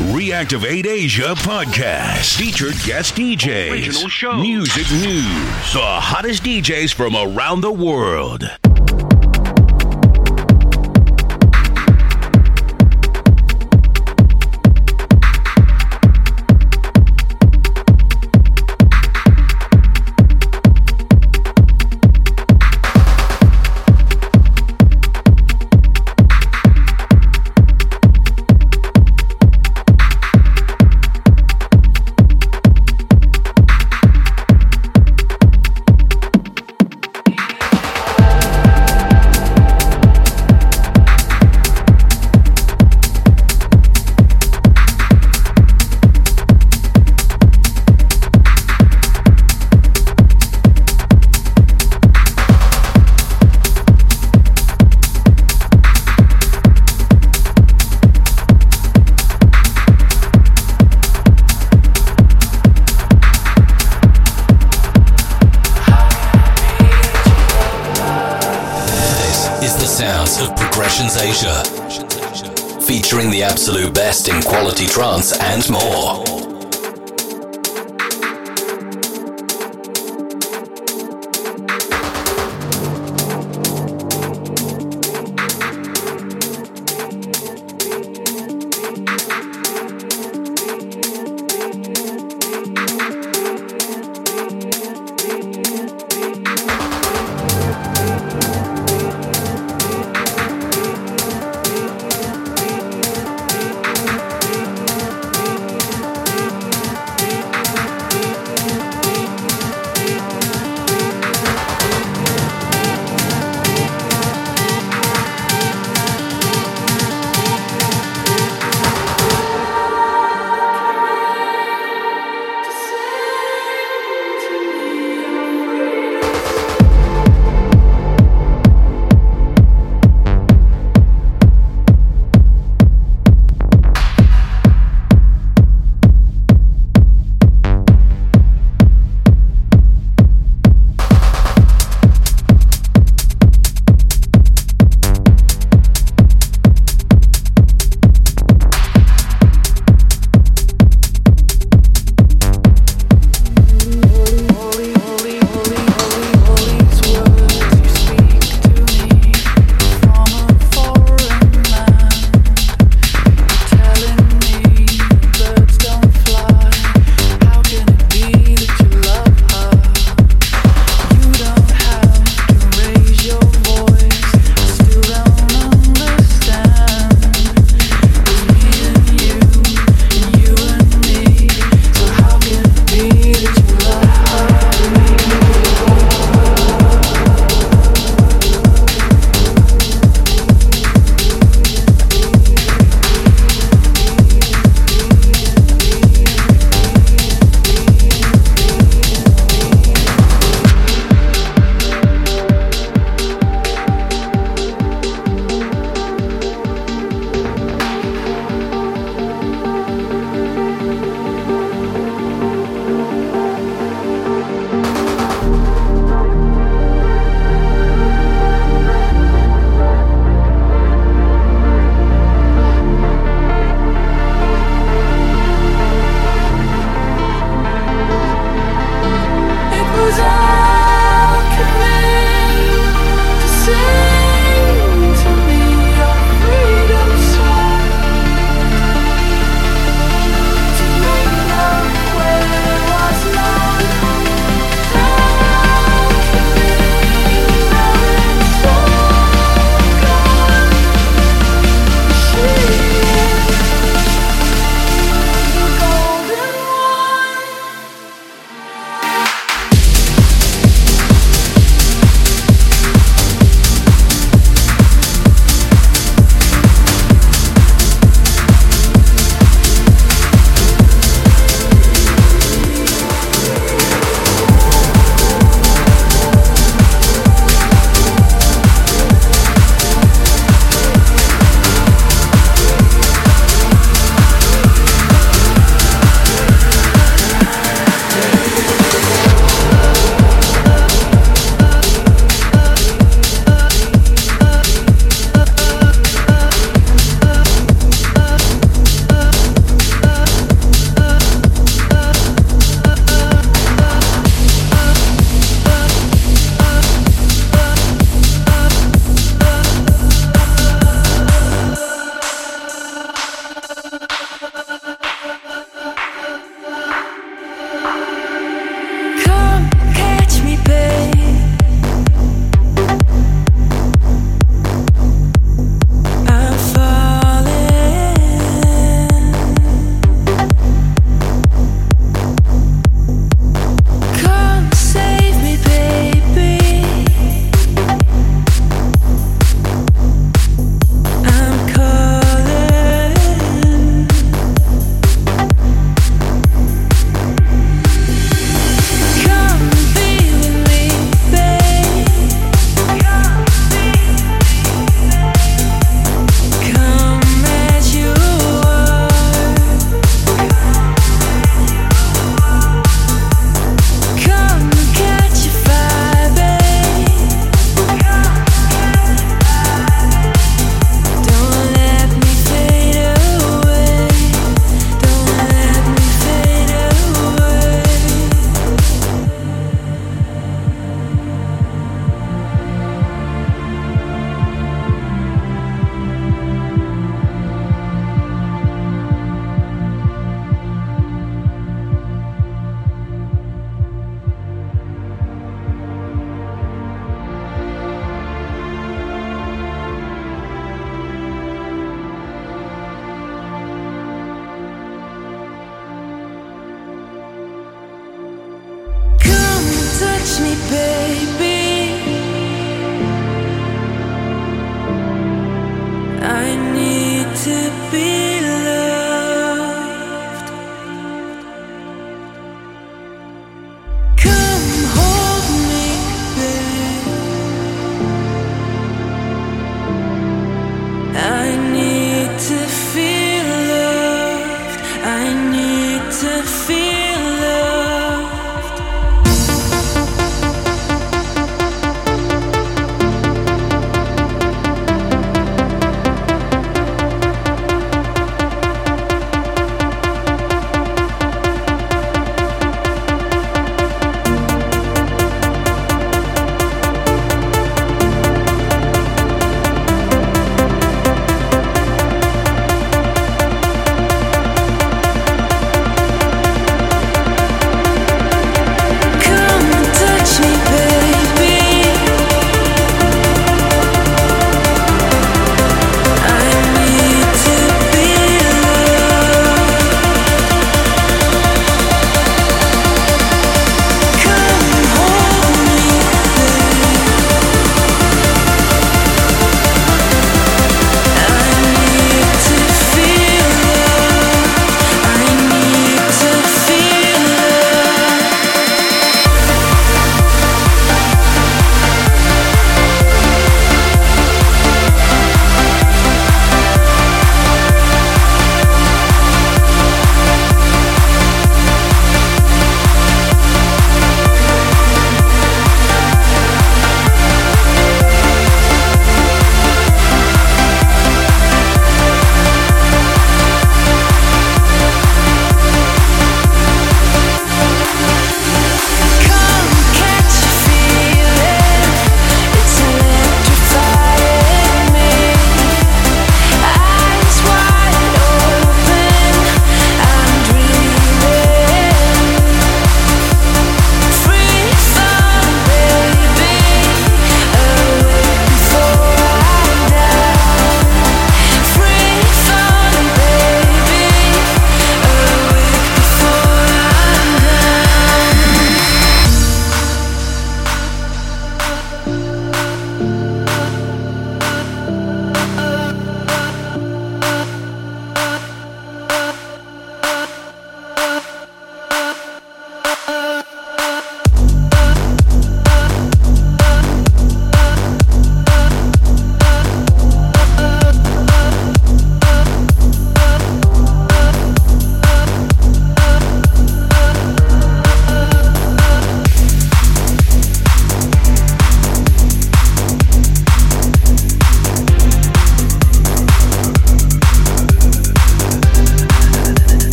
Reactivate Asia podcast. Featured guest DJs, original show, music news, the hottest DJs from around the world. Asia, featuring the absolute best in quality trance and more.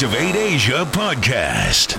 RE-ACTIVATE Asia podcast.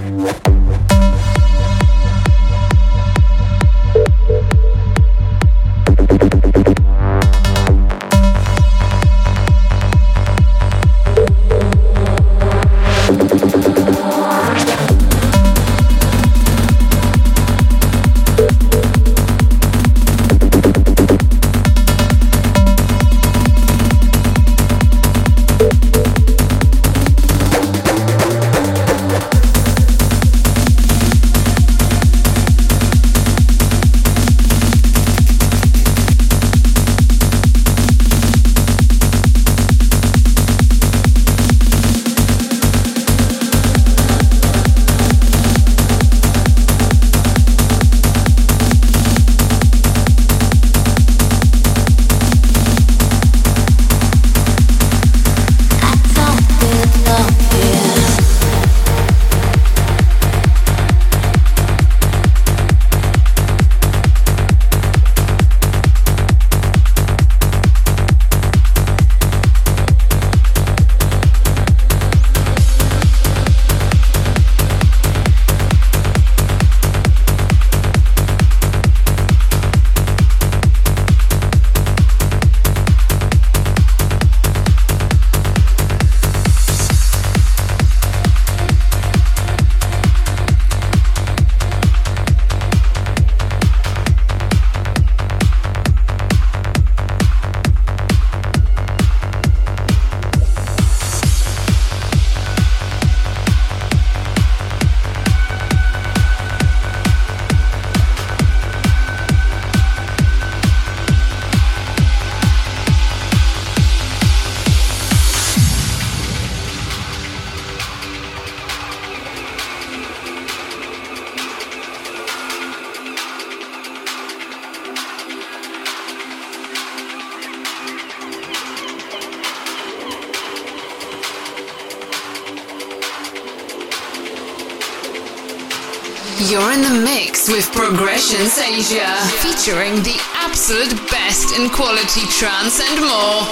You're in the mix with Progressions Asia, featuring the absolute best in quality trance and more.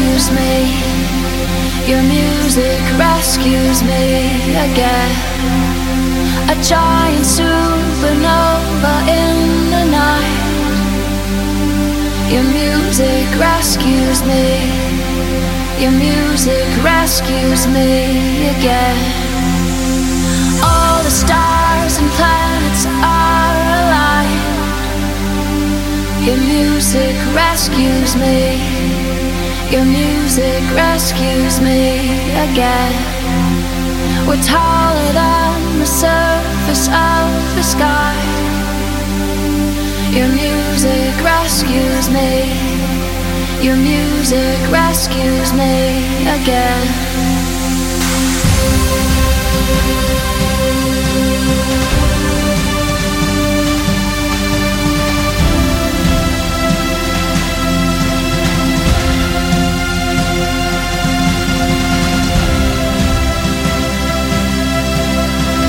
rescues me. Your music rescues me again. A giant supernova in the night. Your music rescues me. Your music rescues me again. All the stars and planets are aligned. Your music rescues me. Your music rescues me again. We're taller than the surface of the sky. Your music rescues me. Your music rescues me again.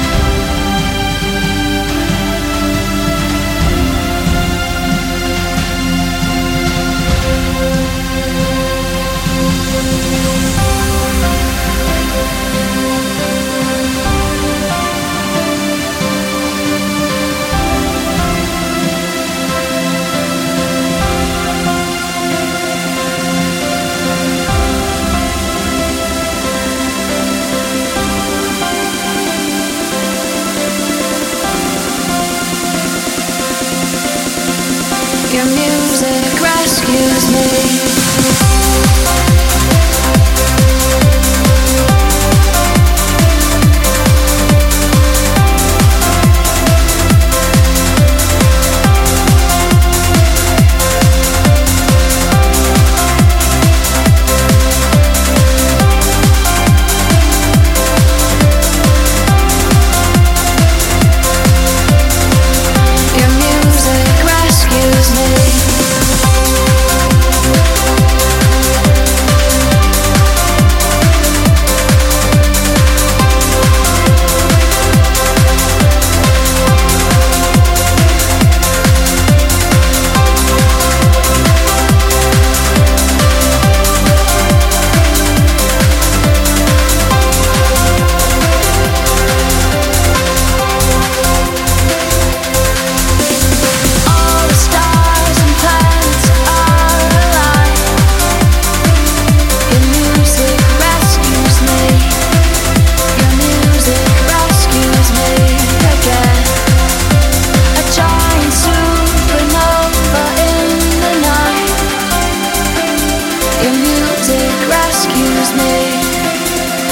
Your music rescues me.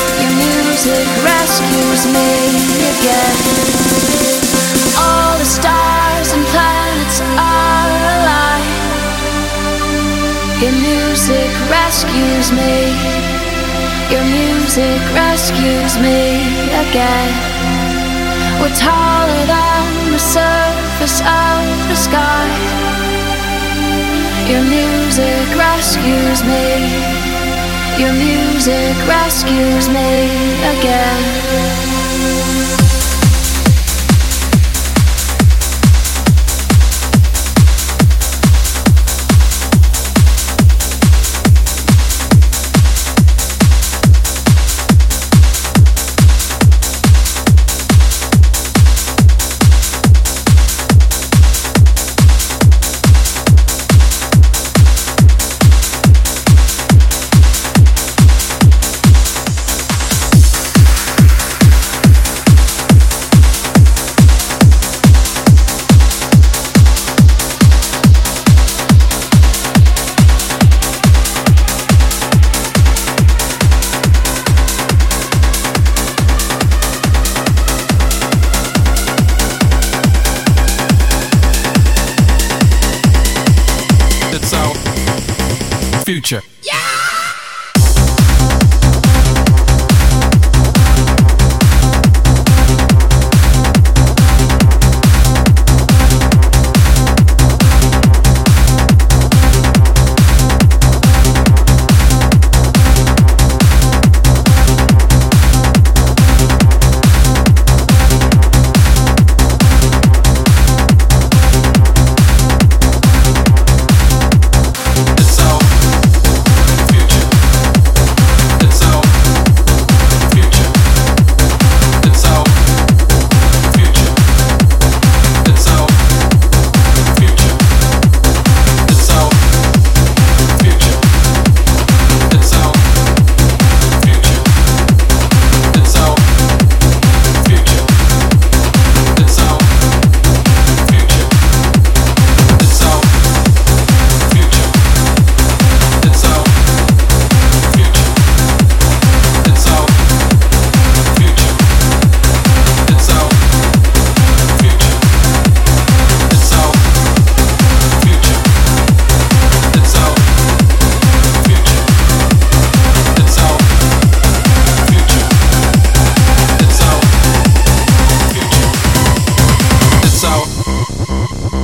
Rescues me again. All the stars and planets are aligned. Your music rescues me. Your music rescues me again. We're taller than the surface of the sky. Your music rescues me. Your music rescues me again. Future.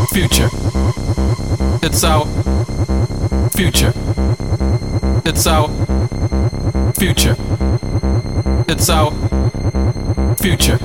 future. It's our future. It's our future. It's our future.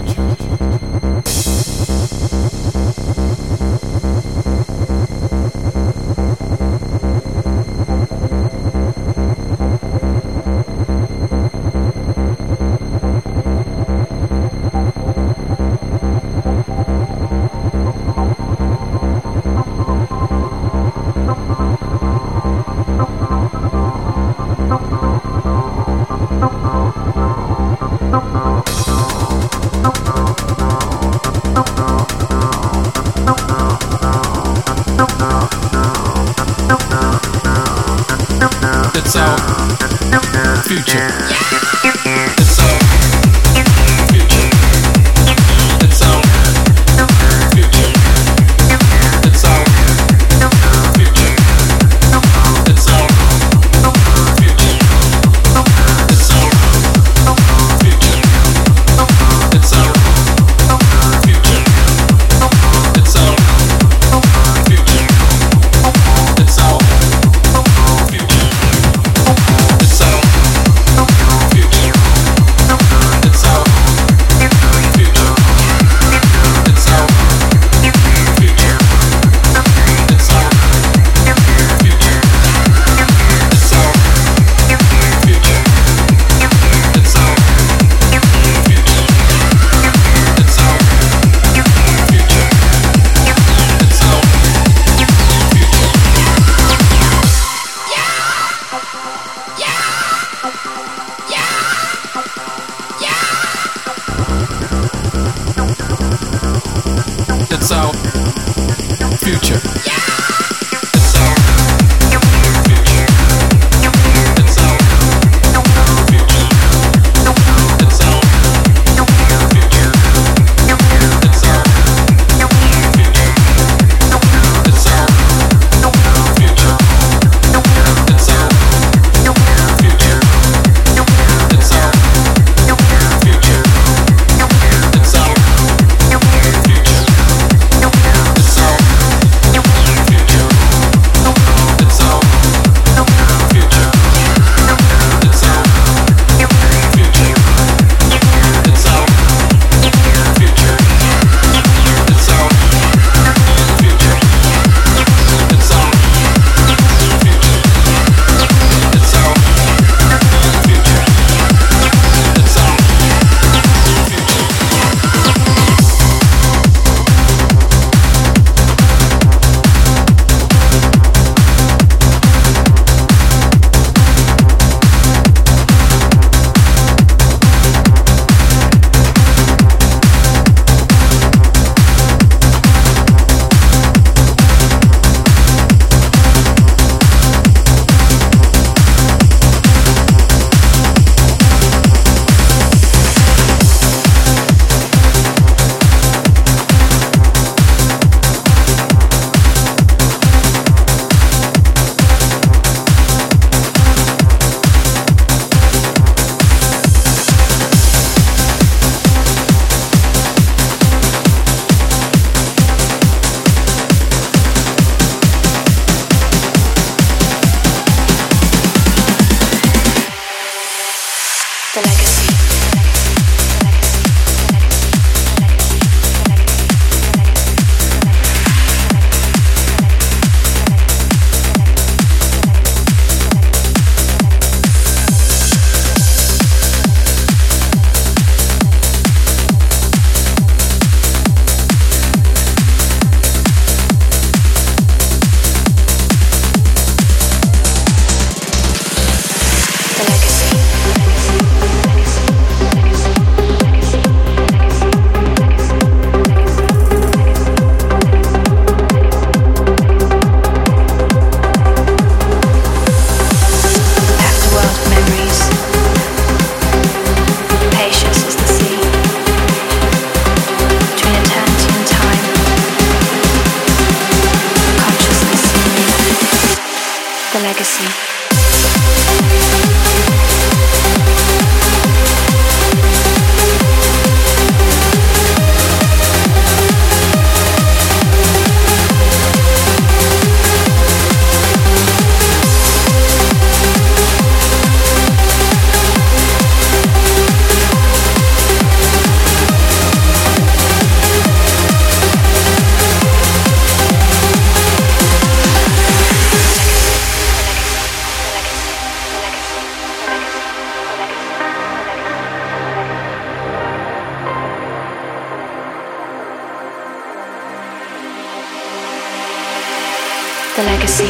the legacy.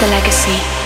The legacy.